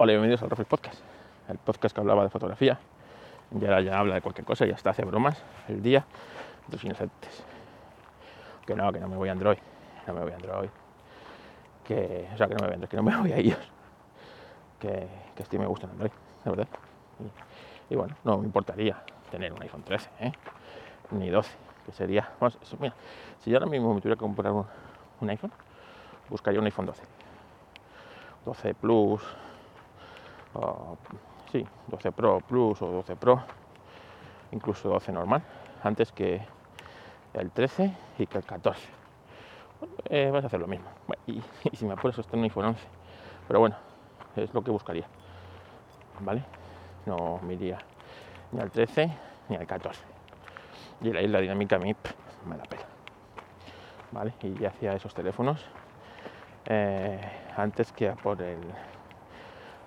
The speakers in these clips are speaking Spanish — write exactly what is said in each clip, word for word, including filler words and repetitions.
Hola, bienvenidos al Reflex Podcast, el podcast que hablaba de fotografía y ahora ya habla de cualquier cosa y hasta hace bromas el día de los inocentes. Que no, que no me voy a Android, no me voy a Android, que, o sea, que no me voy a Android, que no me voy a iOS, que, que estoy me gusta Android, la verdad. Y, y bueno, no me importaría tener un iPhone trece, ¿eh? Ni doce, que sería, bueno, eso, mira, si yo ahora mismo me tuviera que comprar un, un iPhone, buscaría un iPhone doce, doce Plus, o, sí, doce Pro Plus o doce Pro, incluso doce normal, antes que el trece y que el catorce. Bueno, eh, vas a hacer lo mismo. Bueno, y, y si me apuras esto en un iPhone once, pero bueno, es lo que buscaría, ¿vale? No me iría ni al trece ni al catorce. Y la isla dinámica a mí pff, me la pela, ¿vale? Y hacia esos teléfonos eh, antes que a por el...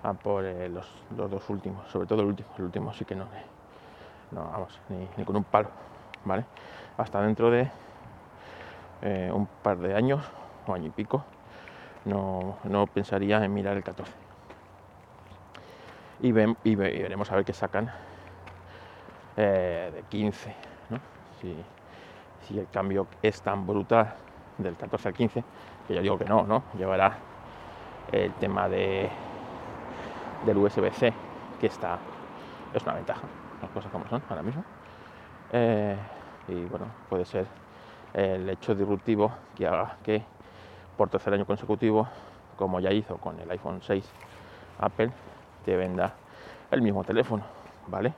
a por eh, los, los dos últimos, sobre todo el último, el último sí que no, eh, no vamos, ni, ni con un palo, ¿vale? Hasta dentro de eh, un par de años, o año y pico, no, no pensaría en mirar el catorce. Y, ve, y, ve, y veremos a ver qué sacan eh, de quince, ¿no? Si, si el cambio es tan brutal del catorce al quince, que yo digo que no, ¿no? Llevará el tema de... del U S B C, que está, es una ventaja, las cosas como son ahora mismo, eh, y bueno, puede ser el hecho disruptivo que haga que por tercer año consecutivo, como ya hizo con el iPhone seis, Apple te venda el mismo teléfono, ¿vale?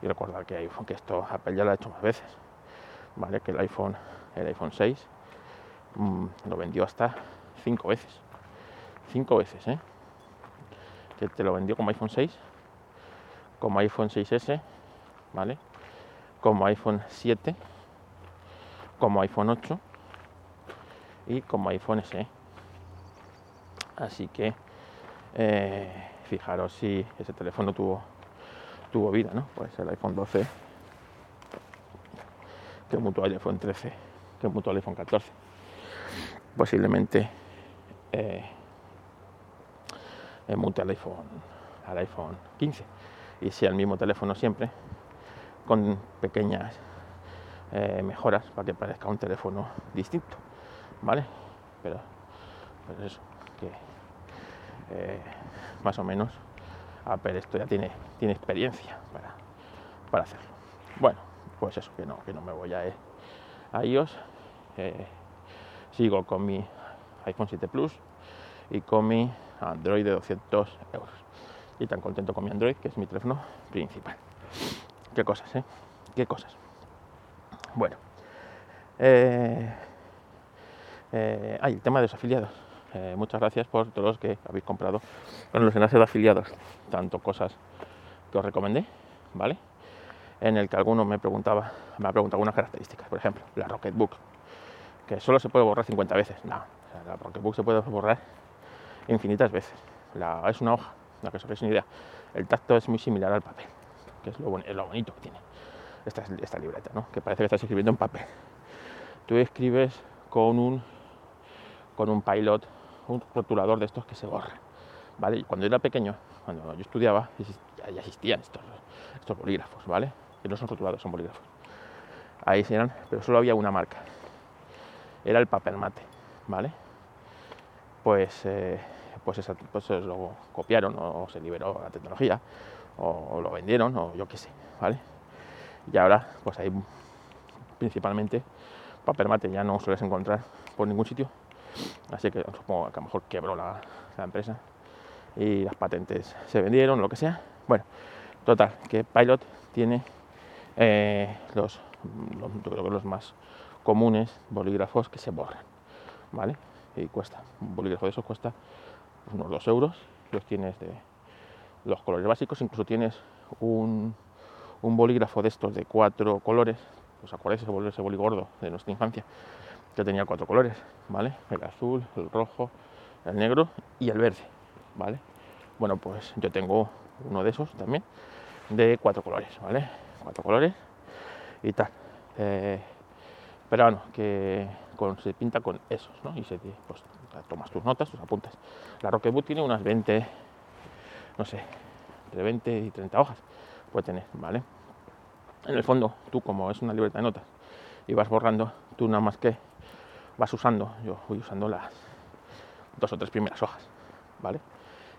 Y recordar que, iPhone, que esto Apple ya lo ha hecho más veces, ¿vale? Que el iPhone, el iPhone seis mmm, lo vendió hasta cinco veces, cinco veces, ¿eh? Que te lo vendió como iPhone seis, como iPhone seis ese, ¿vale? Como iPhone siete, como iPhone ocho y como iPhone S E. Así que eh, fijaros si ese teléfono tuvo, tuvo vida, ¿no? Pues el iPhone doce, que mutó al iPhone trece, que mutó al iPhone catorce. Posiblemente... Eh, mute al iPhone, al iPhone quince y sea el mismo teléfono siempre con pequeñas eh, mejoras para que parezca un teléfono distinto, ¿vale? Pero pues eso, que eh, más o menos Apple esto ya tiene, tiene experiencia para, para hacerlo. Bueno, pues eso, que no, que no me voy a, a iOS, eh, sigo con mi iPhone siete Plus y con mi Android de doscientos euros. Y tan contento con mi Android, que es mi teléfono principal. Qué cosas, ¿eh? Qué cosas. Bueno. Eh, eh, hay el tema de los afiliados. Eh, muchas gracias por todos los que habéis comprado con los enlaces de afiliados. Tanto cosas que os recomendé, ¿vale? En el que alguno me preguntaba, me ha preguntado algunas características. Por ejemplo, la RocketBook. Que solo se puede borrar cincuenta veces. No, o sea, la RocketBook se puede borrar infinitas veces. La, es una hoja, la que os hagáis una idea. El tacto es muy similar al papel, que es lo, bon- es lo bonito que tiene esta, esta libreta, ¿no? Que parece que estás escribiendo en papel. Tú escribes con un con un Pilot, un rotulador de estos que se borra, ¿vale? Cuando yo era pequeño, cuando yo estudiaba, ya existían estos, estos bolígrafos, ¿vale? Que no son rotulados, son bolígrafos. Ahí se eran, pero solo había una marca. Era el Papermate, ¿vale? Pues, eh, pues, esa, pues lo copiaron o se liberó la tecnología o lo vendieron o yo qué sé, ¿vale? Y ahora pues hay principalmente Papermate, ya no sueles encontrar por ningún sitio, así que supongo que a lo mejor quebró la, la empresa y las patentes se vendieron, lo que sea. Bueno, total, que Pilot tiene eh, los, los, yo creo que los más comunes bolígrafos que se borran, ¿vale? Y cuesta, un bolígrafo de esos cuesta unos dos euros, los tienes de los colores básicos, incluso tienes un, un bolígrafo de estos de cuatro colores, ¿os acordáis ese, ese boli gordo de nuestra infancia? Que tenía cuatro colores, ¿vale? El azul, el rojo, el negro y el verde, ¿vale? Bueno, pues yo tengo uno de esos también, de cuatro colores, ¿vale? Cuatro colores y tal. Eh, pero bueno, que... Con, se pinta con esos, ¿no? Y se pues, tomas tus notas, tus apuntes. La RocketBook tiene unas veinte no sé, entre veinte y treinta hojas puede tener, ¿vale? En el fondo, tú, como es una libreta de notas y vas borrando, tú nada más que vas usando, yo voy usando las dos o tres primeras hojas, ¿vale?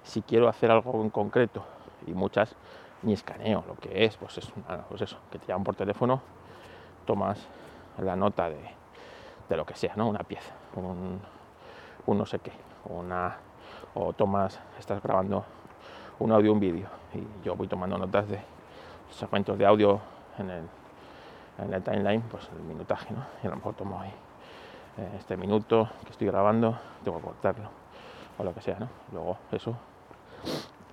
Si quiero hacer algo en concreto, y muchas ni escaneo, lo que es, pues, es una, pues eso, que te llaman por teléfono, tomas la nota de, de lo que sea, ¿no? Una pieza, un, un no sé qué, una, o tomas, estás grabando un audio, un vídeo, y yo voy tomando notas de segmentos de audio en el, en el timeline, pues el minutaje, ¿no? Y a lo mejor tomo ahí este minuto que estoy grabando, tengo que cortarlo, o lo que sea, ¿no? Luego eso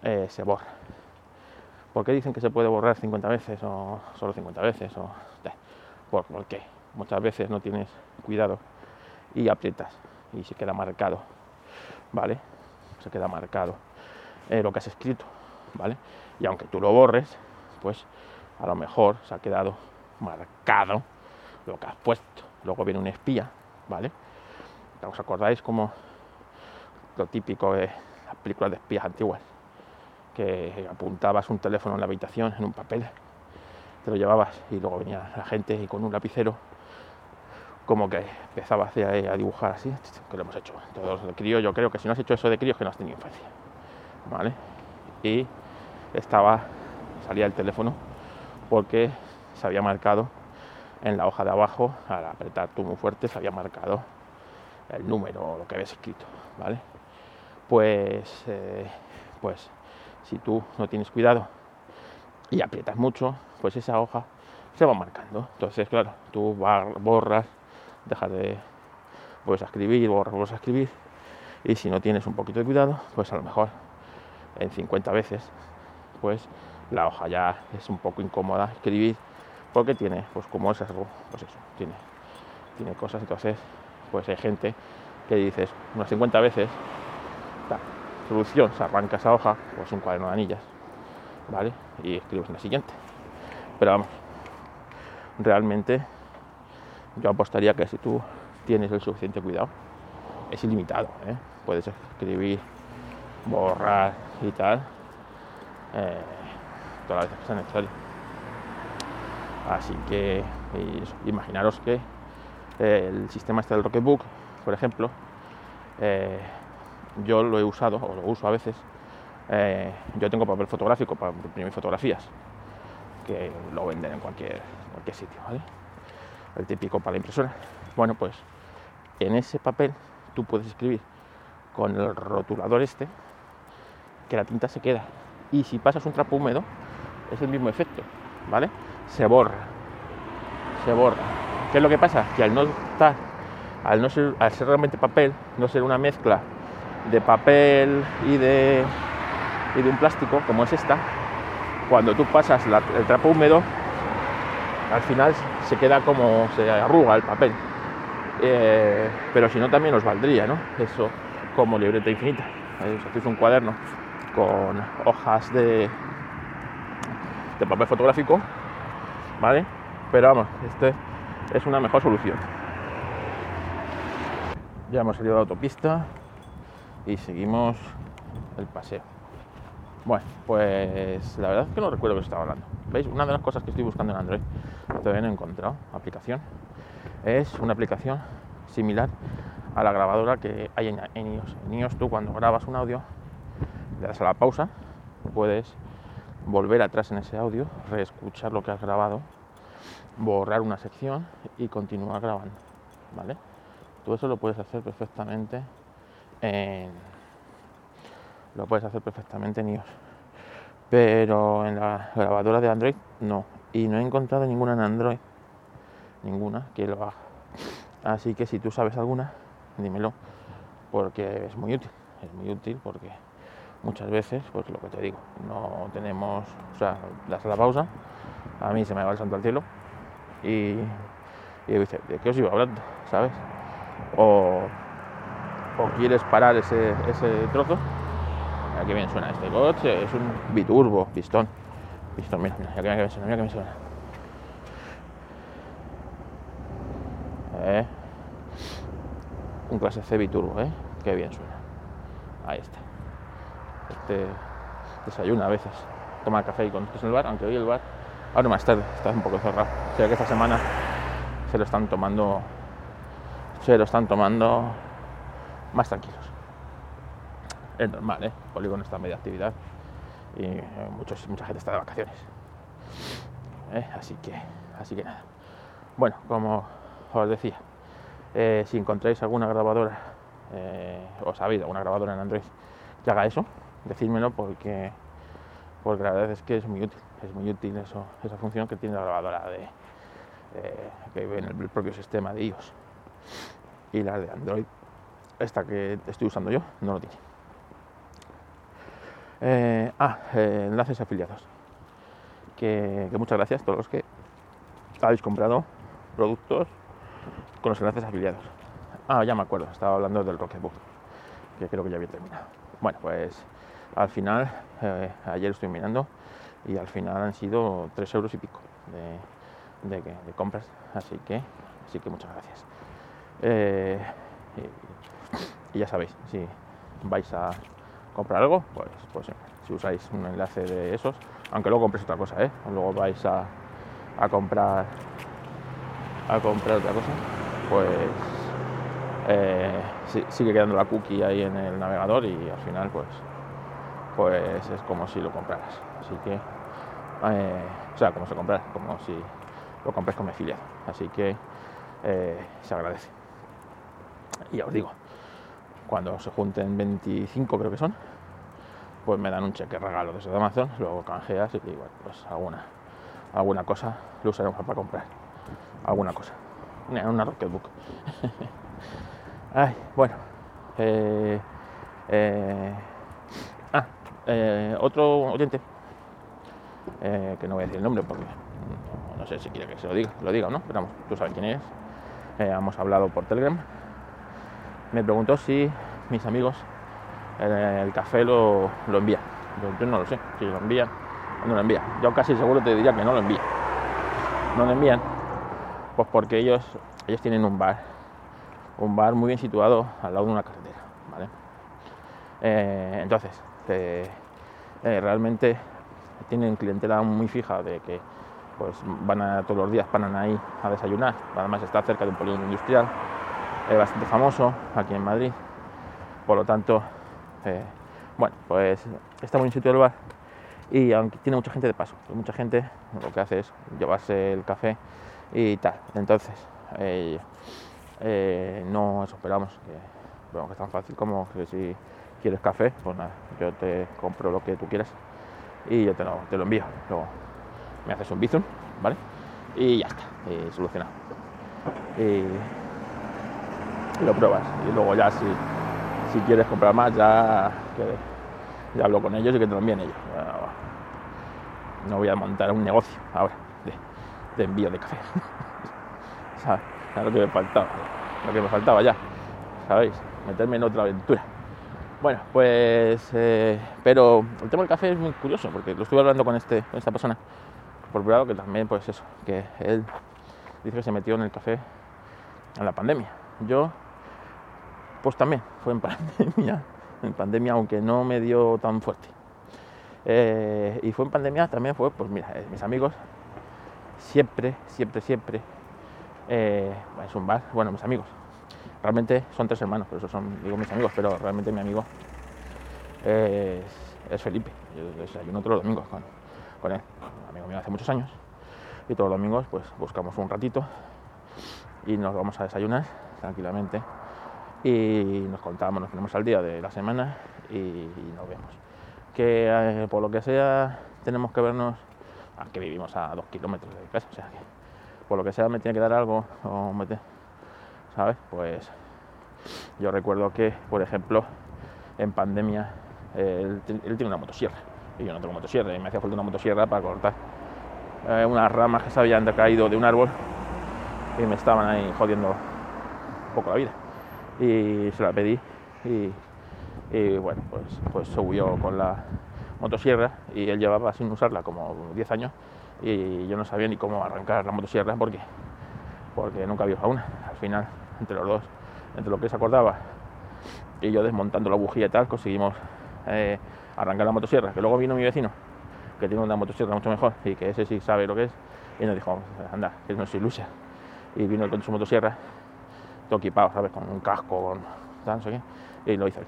eh, se borra. ¿Por qué dicen que se puede borrar cincuenta veces o solo cincuenta veces? O por porque muchas veces no tienes cuidado y aprietas y se queda marcado, ¿vale? Se queda marcado eh, lo que has escrito, ¿vale? Y aunque tú lo borres, pues a lo mejor se ha quedado marcado lo que has puesto. Luego viene un espía, ¿vale? ¿Os acordáis como lo típico de las películas de espías antiguas? Que apuntabas un teléfono en la habitación, en un papel, te lo llevabas y luego venía la gente y con un lapicero como que empezaba a, a dibujar así, que lo hemos hecho todos de crío. Yo creo que si no has hecho eso de crío es que no has tenido infancia, ¿vale? Y estaba, salía el teléfono porque se había marcado en la hoja de abajo, al apretar tú muy fuerte, se había marcado el número o lo que habías escrito, ¿vale? Pues, eh, pues si tú no tienes cuidado y aprietas mucho, pues esa hoja se va marcando. Entonces, claro, tú borras, dejas de pues, escribir, borras, borras a escribir, y si no tienes un poquito de cuidado, pues a lo mejor en cincuenta veces, pues la hoja ya es un poco incómoda escribir, porque tiene, pues como esas, pues eso, tiene, tiene cosas. Entonces, pues hay gente que dices unas cincuenta veces, la solución, se arranca esa hoja, pues un cuaderno de anillas, ¿vale? Y escribes en la siguiente. Pero vamos, realmente yo apostaría que si tú tienes el suficiente cuidado, es ilimitado, ¿eh? Puedes escribir, borrar y tal, eh, todas las veces que sea necesario. Así que imaginaros que el sistema este del RocketBook, por ejemplo, eh, yo lo he usado, o lo uso a veces, eh, yo tengo papel fotográfico para imprimir fotografías, que lo venden en cualquier, cualquier sitio, ¿vale? El típico para la impresora. Bueno, pues en ese papel tú puedes escribir con el rotulador este, que la tinta se queda, y si pasas un trapo húmedo, es el mismo efecto, ¿vale? Se borra, se borra. ¿Qué es lo que pasa? Que al no estar, al no ser, al ser realmente papel, no ser una mezcla de papel y de, y de un plástico, como es esta, cuando tú pasas la, el trapo húmedo, al final se queda como, se arruga el papel. Eh, pero si no, también os valdría, ¿no? Eso como libreta infinita. Eh, os hacéis un cuaderno con hojas de, de papel fotográfico, ¿vale? Pero vamos, este es una mejor solución. Ya hemos salido de la autopista y seguimos el paseo. Bueno, pues la verdad es que no recuerdo que os estaba hablando. ¿Veis? Una de las cosas que estoy buscando en Android, todavía no he encontrado aplicación, es una aplicación similar a la grabadora que hay en, en iOS. En iOS tú, cuando grabas un audio, le das a la pausa, puedes volver atrás en ese audio, reescuchar lo que has grabado, borrar una sección y continuar grabando, ¿vale? Todo eso lo puedes hacer perfectamente en, lo puedes hacer perfectamente en iOS, pero en la grabadora de Android no, y no he encontrado ninguna en Android, ninguna que lo haga. Así que si tú sabes alguna, dímelo, porque es muy útil, es muy útil porque muchas veces, pues lo que te digo, no tenemos, o sea, das la pausa, a mí se me va el santo al cielo y, y dice, ¿de qué os iba hablando? ¿Sabes? O, o quieres parar ese, ese trozo. Mira que bien suena este coche, es un biturbo, pistón, pistón, mira, mira, mira que bien suena, mira que bien suena. Eh, un clase C biturbo, ¿eh? Qué bien suena. Ahí está. Este, desayuna a veces, toma café y con nosotros en el bar, aunque hoy el bar ahora más tarde está un poco cerrado. O sea que esta semana se lo están tomando, se lo están tomando más tranquilos. Es normal, ¿eh? El polígono está en media actividad y muchos, mucha gente está de vacaciones. ¿Eh? Así que, así que nada. Bueno, como os decía, eh, si encontráis alguna grabadora, eh, o sabéis alguna grabadora en Android que haga eso, decídmelo porque, porque la verdad es que es muy útil, es muy útil eso, esa función que tiene la grabadora de, eh, que vive en el propio sistema de iOS. Y la de Android, esta que estoy usando yo, no lo tiene. Eh, ah, eh, enlaces afiliados. Que, que muchas gracias a todos los que habéis comprado productos con los enlaces afiliados. Ah, ya me acuerdo, estaba hablando del RocketBook, que creo que ya había terminado. Bueno, pues al final, eh, ayer estoy mirando y al final han sido tres euros y pico de, de, de compras, así que, así que muchas gracias. Eh, y, y ya sabéis, si vais a comprar algo, pues, pues si usáis un enlace de esos, aunque luego compréis otra cosa, ¿eh? Luego vais a, a comprar a comprar otra cosa, pues eh, sí, sigue quedando la cookie ahí en el navegador y al final pues pues es como si lo compraras, así que eh, o sea, como si compras, como si lo compras como afiliado, así que eh, se agradece. Y ya os digo, cuando se junten veinticinco, creo que son, pues me dan un cheque regalo desde Amazon, luego canjeas y bueno, pues alguna alguna cosa lo usaremos para comprar alguna cosa, una, una RocketBook. Ay, bueno, eh, eh, ah, eh, otro oyente, eh, que no voy a decir el nombre porque no, no sé si quiere que se lo diga, lo diga o no, pero vamos, tú sabes quién es, eh, hemos hablado por Telegram, me preguntó si mis amigos eh, el café lo, lo envía. Yo no lo sé, si lo envían o no lo envían, yo casi seguro te diría que no lo envían, no lo envían, pues porque ellos, ellos tienen un bar, un bar muy bien situado al lado de una carretera, ¿vale? Eh, entonces, te, eh, realmente tienen clientela muy fija de que pues van a, todos los días paran ahí a desayunar, además está cerca de un polígono industrial, eh, bastante famoso aquí en Madrid, por lo tanto, eh, bueno, pues está muy bien situado el bar y aunque tiene mucha gente de paso, mucha gente lo que hace es llevarse el café y tal, entonces eh, eh, no esperamos que, bueno, que es tan fácil como que si quieres café, pues nada, yo te compro lo que tú quieras y yo te lo, te lo envío, luego me haces un bizum, ¿vale? Y ya está, y solucionado, y lo pruebas y luego ya si, si quieres comprar más ya, que, ya hablo con ellos y que te lo envíen ellos. No voy a montar un negocio ahora de, de envío de café. ¿Sabes? Era lo que me faltaba, lo que me faltaba ya, ¿sabéis? Meterme en otra aventura. Bueno, pues, eh, pero el tema del café es muy curioso, porque lo estuve hablando con, este, con esta persona, por privado, que también, pues eso, que él dice que se metió en el café en la pandemia. Yo, pues también, fue en pandemia, en pandemia, aunque no me dio tan fuerte. Eh, y fue en pandemia, también fue, pues mira, eh, mis amigos, siempre, siempre, siempre, eh, es un bar, bueno, mis amigos, realmente son tres hermanos, por eso son, digo mis amigos, pero realmente mi amigo es, es Felipe, yo desayuno todos los domingos con, con él, un amigo mío hace muchos años, y todos los domingos pues buscamos un ratito y nos vamos a desayunar tranquilamente y nos contamos, nos ponemos al día de la semana y, y nos vemos. Que eh, por lo que sea tenemos que vernos, aunque vivimos a dos kilómetros de casa, o sea que por lo que sea me tiene que dar algo, o me te, ¿sabes? Pues yo recuerdo que, por ejemplo, en pandemia eh, él, él tiene una motosierra y yo no tengo motosierra y me hacía falta una motosierra para cortar eh, unas ramas que se habían caído de un árbol y me estaban ahí jodiendo un poco la vida y se la pedí y y bueno, pues, pues se huyó con la motosierra y él llevaba sin usarla como diez años y yo no sabía ni cómo arrancar la motosierra porque, porque nunca había usado una. Al final, entre los dos, entre lo que se acordaba y yo desmontando la bujía y tal, conseguimos eh, arrancar la motosierra, que luego vino mi vecino, que tiene una motosierra mucho mejor y que ese sí sabe lo que es, y nos dijo, anda, que no se ilusa. Y vino con su motosierra, todo equipado, ¿sabes? Con un casco, con tal, no sé qué, y lo hizo él.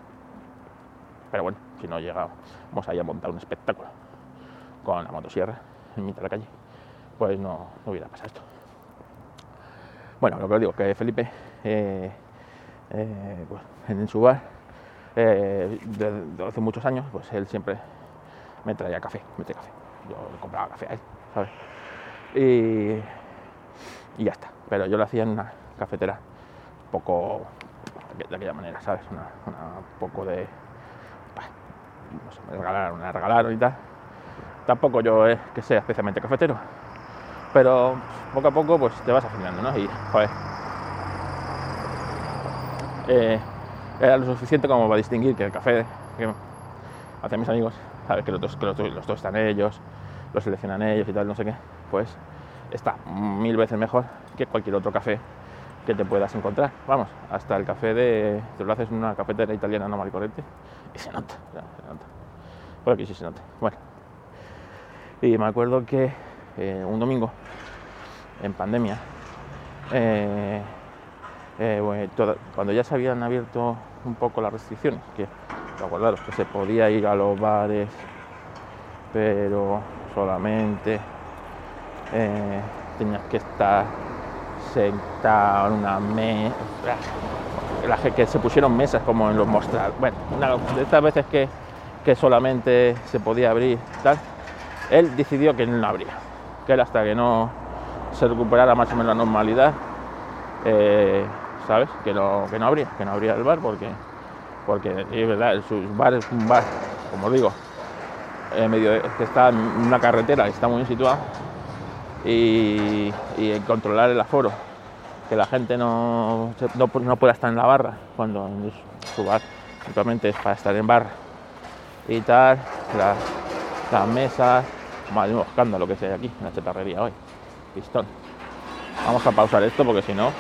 Pero bueno, si no llegábamos ahí a montar un espectáculo con la motosierra en mitad de la calle, pues no, no hubiera pasado esto. Bueno, lo que os digo es que Felipe, eh, eh, pues, en su bar, eh, desde, desde hace muchos años, pues él siempre me traía café, me traía café. Yo le compraba café a él, ¿sabes? Y, y ya está. Pero yo lo hacía en una cafetera un poco de, de aquella manera, ¿sabes? Una, una poco de... Bah, no sé, me regalaron, me la regalaron y tal. Tampoco yo es eh, que sea especialmente cafetero. Pero poco a poco pues te vas afinando, ¿no? Y, joder, eh, era lo suficiente como para distinguir que el café que hacen mis amigos, sabes que los dos, que los, los dos están ellos, los seleccionan ellos y tal, no sé qué, pues está mil veces mejor que cualquier otro café que te puedas encontrar. Vamos, hasta el café de... te lo haces en una cafetera italiana normal y corriente y se nota, se nota. Bueno, aquí sí se nota. Bueno. Y me acuerdo que... Eh, un domingo en pandemia, eh, eh, bueno, toda, cuando ya se habían abierto un poco las restricciones, que acordaros que se podía ir a los bares, pero solamente eh, tenías que estar sentado en una mesa, que se pusieron mesas como en los mostradores, bueno, una de estas veces que, que solamente se podía abrir, tal, él decidió que no abría. Que él, hasta que no se recuperara más o menos la normalidad, eh, ¿sabes? Que no, que no abría, que no abría el bar, porque, porque es verdad, su bar es un bar, como os digo, en medio de, que está en una carretera, está muy bien situado, y, y controlar el aforo, que la gente no, no, no pueda estar en la barra, cuando su bar simplemente es para estar en barra y tal, las, las mesas. Madre mía, escándalo que sea aquí, en la chatarrería hoy. Pistón. Vamos a pausar esto porque si no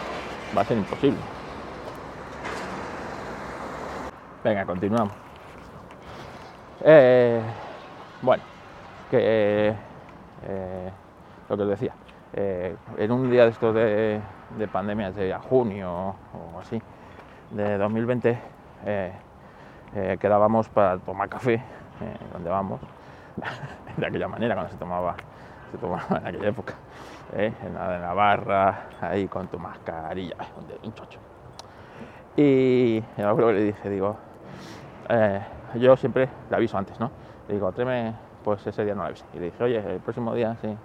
va a ser imposible. Venga, continuamos. Eh, bueno, que eh, lo que os decía, eh, en un día de estos de, de pandemia, sería junio o así, de dos mil veinte, eh, eh, quedábamos para tomar café, eh, donde vamos. De aquella manera, cuando se tomaba, se tomaba en aquella época, ¿eh? en, la, en la barra, ahí con tu mascarilla, un chocho. Y me acuerdo que le dije, digo, eh, yo siempre le aviso antes, ¿no? Le digo, tráeme, pues ese día no le aviso. Y le dije, oye, el próximo día sí,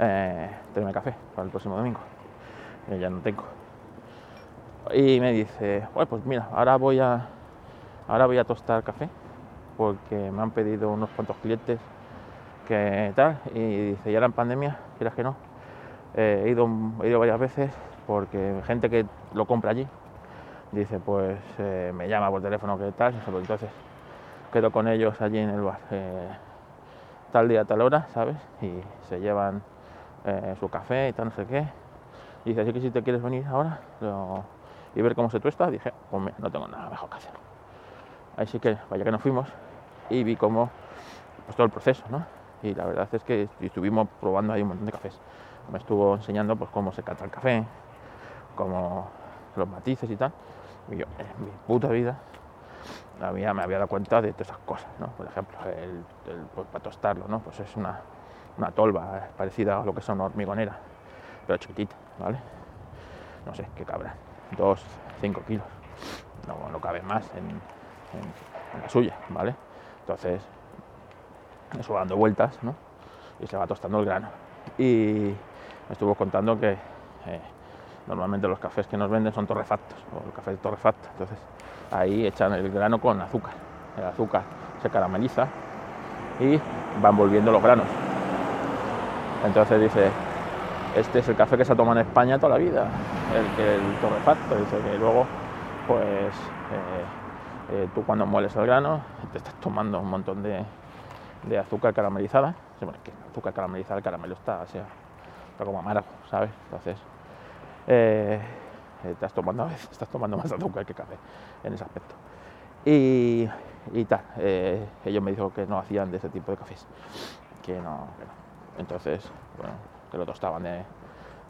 eh, tráeme café para el próximo domingo. Y ya no tengo. Y me dice, pues mira, ahora voy a, ahora voy a tostar café, porque me han pedido unos cuantos clientes que tal, y dice, ya era en pandemia, quieras que no, eh, he, ido, he ido varias veces, porque gente que lo compra allí, dice, pues eh, me llama por teléfono que tal, entonces quedo con ellos allí en el bar, eh, tal día, tal hora, ¿sabes? Y se llevan eh, su café y tal, no sé qué, y dice, así que si te quieres venir ahora lo, y ver cómo se tuesta, dije, pues mira, no tengo nada mejor que hacer. Así que vaya que nos fuimos y vi cómo, pues todo el proceso, ¿no? Y la verdad es que estuvimos probando ahí un montón de cafés. Me estuvo enseñando pues cómo se cata el café, cómo los matices y tal. Y yo, en mi puta vida, había, me había dado cuenta de todas esas cosas, ¿no? Por ejemplo, el, el, pues, para tostarlo, ¿no? Pues es una, una tolva parecida a lo que son hormigoneras, pero chiquitita, ¿vale? No sé, ¿qué cabrán? Dos, cinco kilos. No, no cabe más en... En, en la suya, ¿vale? Entonces, eso va dando vueltas, ¿no? Y se va tostando el grano. Y me estuvo contando que eh, normalmente los cafés que nos venden son torrefactos, o el café torrefacto. Entonces, ahí echan el grano con azúcar. El azúcar se carameliza y van volviendo los granos. Entonces dice, este es el café que se ha tomado en España toda la vida, el, el torrefacto. Dice que luego, pues... Eh, Eh, tú cuando mueles el grano te estás tomando un montón de, de azúcar caramelizada. Bueno, que azúcar caramelizada, el caramelo está, o sea, está como amargo, ¿sabes? Entonces eh, estás tomando, estás tomando más azúcar que café en ese aspecto. Y, y tal. Eh, ellos me dijeron que no hacían de ese tipo de cafés, que no, que no. Entonces, bueno, que lo tostaban de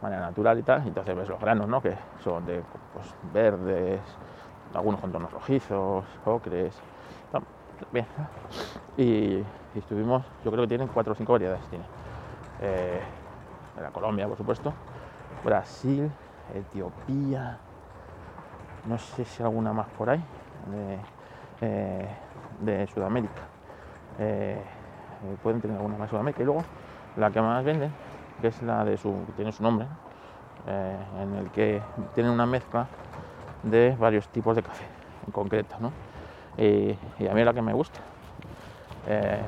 manera natural y tal, y entonces ves los granos, ¿no? Que son de, pues, verdes, algunos con tonos rojizos, ocres, tal. Bien. Y, y estuvimos, yo creo que tienen cuatro o cinco variedades, tiene eh, la Colombia, por supuesto, Brasil, Etiopía, no sé si alguna más por ahí, de, eh, de Sudamérica, eh, pueden tener alguna más de Sudamérica, y luego la que más venden, que es la de su, tiene su nombre, eh, en el que tienen una mezcla de varios tipos de café, en concreto, ¿no? Y, y a mí es la que me gusta, eh,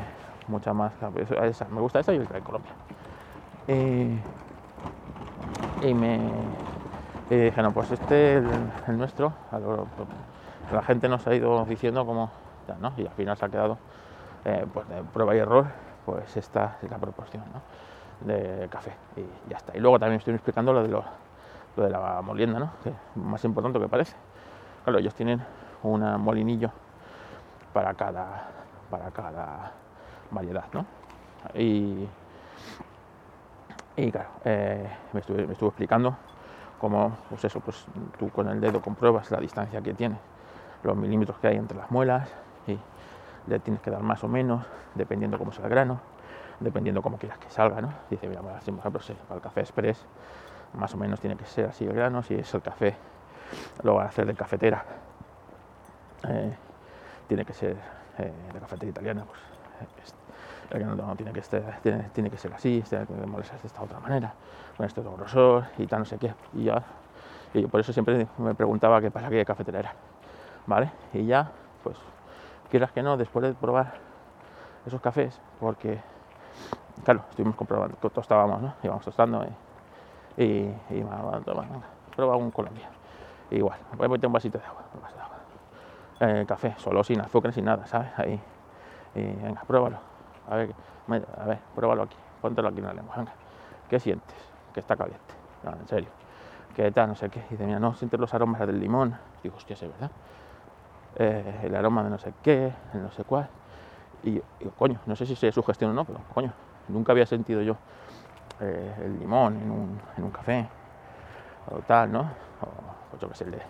mucha más, esa, me gusta esa y la de Colombia. Eh, y me y dije, no, pues este, el, el nuestro, lo, la gente nos ha ido diciendo como, ya, ¿no? Y al final se ha quedado, eh, pues de prueba y error, pues esta es la proporción, ¿no? De café, y ya está. Y luego también estoy explicando lo de, lo, lo de la molienda, ¿no? Que es más importante que parece. Claro, ellos tienen un molinillo para cada para cada variedad, ¿no? Y, y claro, eh, me, estuve, me estuve explicando cómo, pues eso, pues tú con el dedo compruebas la distancia que tiene, los milímetros que hay entre las muelas, y le tienes que dar más o menos, dependiendo cómo sea el grano, dependiendo cómo quieras que salga, ¿no? Dice, mira, bueno, si por ejemplo, si para el café express, más o menos tiene que ser así el grano, si es el café, lo van a hacer de cafetera. Eh, tiene que ser eh, de cafetería italiana, pues el grano no tiene que estar, tiene, tiene que ser así, tiene que molestarse de esta otra manera, con este otro grosor y tal, no sé qué. Y ya, y yo por eso siempre me preguntaba qué pasa, qué cafetera era, ¿vale? Y ya, pues quieras que no, después de probar esos cafés, porque claro, estuvimos comprobando, tostábamos, ¿no? Íbamos tostando y, y, y bueno, toma, venga, prueba un Colombia. Y igual, voy a meter un vasito de agua, un vasito de agua. Eh, café, solo sin azúcar, sin nada, ¿sabes? Ahí, y venga, pruébalo, a ver, a ver, pruébalo aquí, póntelo aquí en la lengua, venga, ¿qué sientes? Que está caliente, no, en serio, que tal, no sé qué, y dice, mira, no sientes los aromas del limón, y digo, hostia, es verdad, eh, el aroma de no sé qué, el no sé cuál, y yo, digo, coño, no sé si es sugestión o no, pero coño, nunca había sentido yo eh, el limón en un, en un café, o tal, ¿no? O, o yo qué sé, el de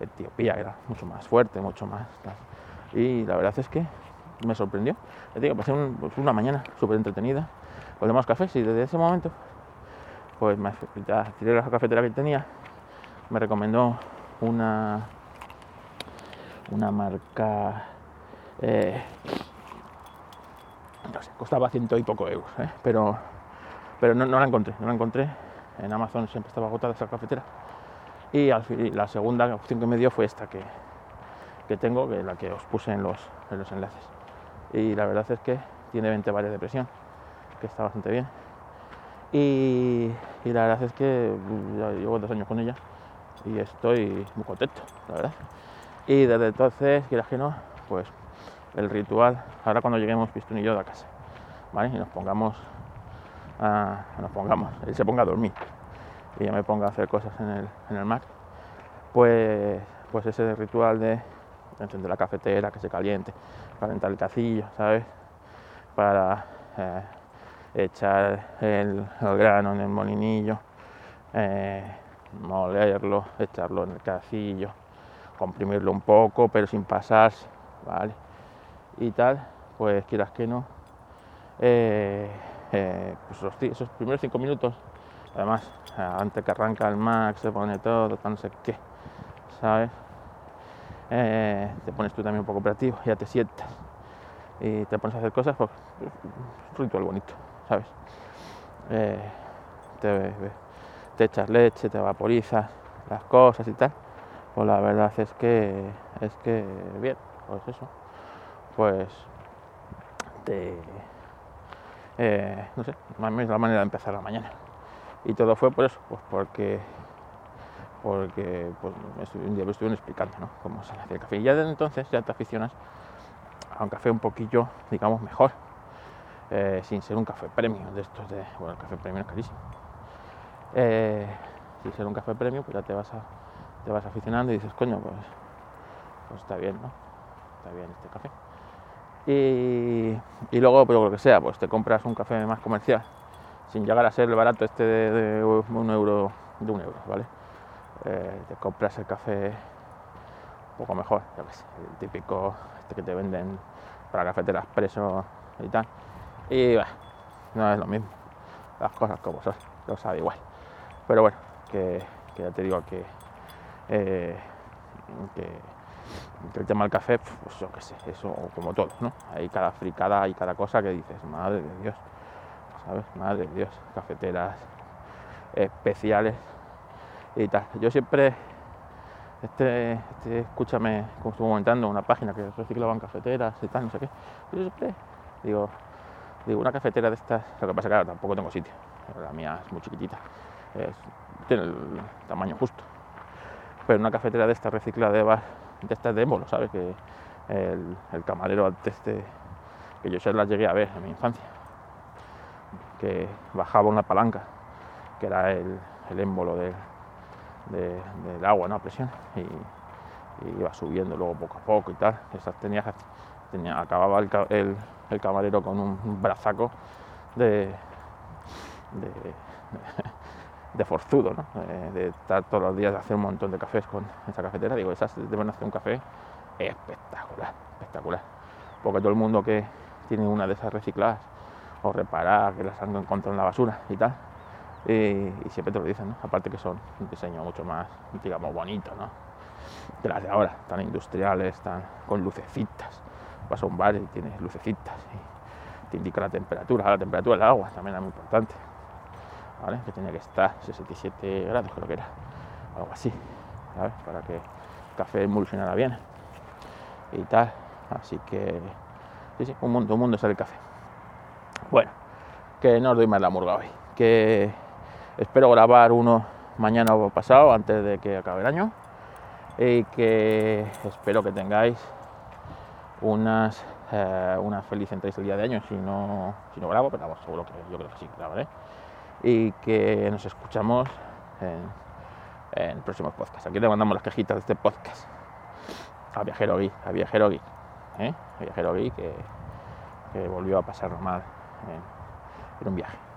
Etiopía era mucho más fuerte, mucho más tal. Y la verdad es que me sorprendió. Les digo, pasé un, pues una mañana súper entretenida con demás cafés, y desde ese momento pues me tiré la cafetera que tenía, me recomendó una una marca, eh, no sé, costaba ciento y poco euros, ¿eh? pero pero no, no la encontré, no la encontré en Amazon, siempre estaba agotada esa cafetera. Y al fin, la segunda opción que me dio fue esta que, que tengo, que es la que os puse en los, en los enlaces. Y la verdad es que tiene veinte bares de presión, que está bastante bien. Y, y la verdad es que ya llevo dos años con ella y estoy muy contento, la verdad. Y desde entonces, quieras que no, pues el ritual, ahora cuando lleguemos Pistón y yo de la casa, ¿vale? Y nos pongamos, a, nos pongamos, él se ponga a dormir y yo me ponga a hacer cosas en el, en el Mac, pues, pues ese ritual de encender la cafetera, que se caliente, calentar el tacillo, ¿sabes? Para eh, echar el, el grano en el molinillo, eh, molerlo, echarlo en el tacillo, comprimirlo un poco, pero sin pasarse, ¿vale? Y tal, pues quieras que no, eh, eh, pues los, esos primeros cinco minutos, además, antes que arranca el Mac, se pone todo, tal, no sé qué, ¿sabes? Eh, te pones tú también un poco operativo, ya te sientas y te pones a hacer cosas, pues es un ritual bonito, ¿sabes? Eh, te, te echas leche, te vaporizas las cosas y tal, pues la verdad es que, es que bien, pues eso, pues te, eh, no sé, más o menos la manera de empezar la mañana. Y todo fue por eso, pues porque, porque pues un día me estuvieron explicando, ¿no? Cómo se hace el café. Y ya desde entonces ya te aficionas a un café un poquillo, digamos, mejor, eh, sin ser un café premium de estos de, bueno, el café premium es carísimo. Eh, sin ser un café premium, pues ya te vas, a, te vas aficionando y dices, coño, pues, pues está bien, ¿no? Está bien este café. y, y luego, pues lo que sea, pues te compras un café más comercial, sin llegar a ser el barato este de, de un euro, de un euro, ¿vale? Eh, te compras el café un poco mejor, ya ves, el típico este que te venden para cafeteras preso y tal, y bueno, no es lo mismo, las cosas como son, lo sabe igual, pero bueno, que, que ya te digo que, eh, que, que el tema del café, pues yo qué sé, eso como todo, ¿no? Hay cada fricada, hay cada cosa que dices, madre de Dios, ¿sabes? Madre de Dios, cafeteras especiales y tal. Yo siempre, este, este escúchame, como estuve comentando, una página que reciclaban cafeteras y tal, no sé qué, yo siempre digo, digo, una cafetera de estas, lo que pasa que claro, tampoco tengo sitio, la mía es muy chiquitita, es, tiene el tamaño justo, pero una cafetera de estas recicla de, bar, de estas de émbolo, ¿sabes? Que el, el camarero antes de, que yo se las llegué a ver en mi infancia, que bajaba una palanca, que era el, el émbolo de, de, del agua, ¿no? A presión, y, y iba subiendo luego poco a poco y tal, esas tenías, tenía, acababa el, el, el camarero con un brazaco de... de, de de forzudo, ¿no? Eh, de estar todos los días de hacer un montón de cafés con esa cafetera, digo, esas deben hacer un café espectacular, espectacular, porque todo el mundo que tiene una de esas recicladas o reparadas, que las han encontrado en la basura y tal, y, y siempre te lo dicen, ¿no? Aparte que son un diseño mucho más, digamos, bonito, ¿no? Que las de ahora, tan industriales, tan con lucecitas, vas a un bar y tienes lucecitas, y te indica la temperatura, la temperatura del agua también es muy importante. ¿Vale? Que tenía que estar sesenta y siete grados, creo que era, algo así, ¿sabes? Para que el café emulsionara bien y tal, así que sí, sí, un mundo, un mundo sale el café. Bueno, que no os doy más la murga hoy, que espero grabar uno mañana o pasado antes de que acabe el año, y que espero que tengáis unas eh, una feliz entrada del día de año, si no, si no grabo, pero vamos, seguro que yo creo que sí grabaré. Y que nos escuchamos en, en próximos podcasts. Aquí te mandamos las cajitas de este podcast a Viajero Gui, a Viajero Gui, ¿eh? A Viajero Gui que, que volvió a pasarlo mal en, en un viaje.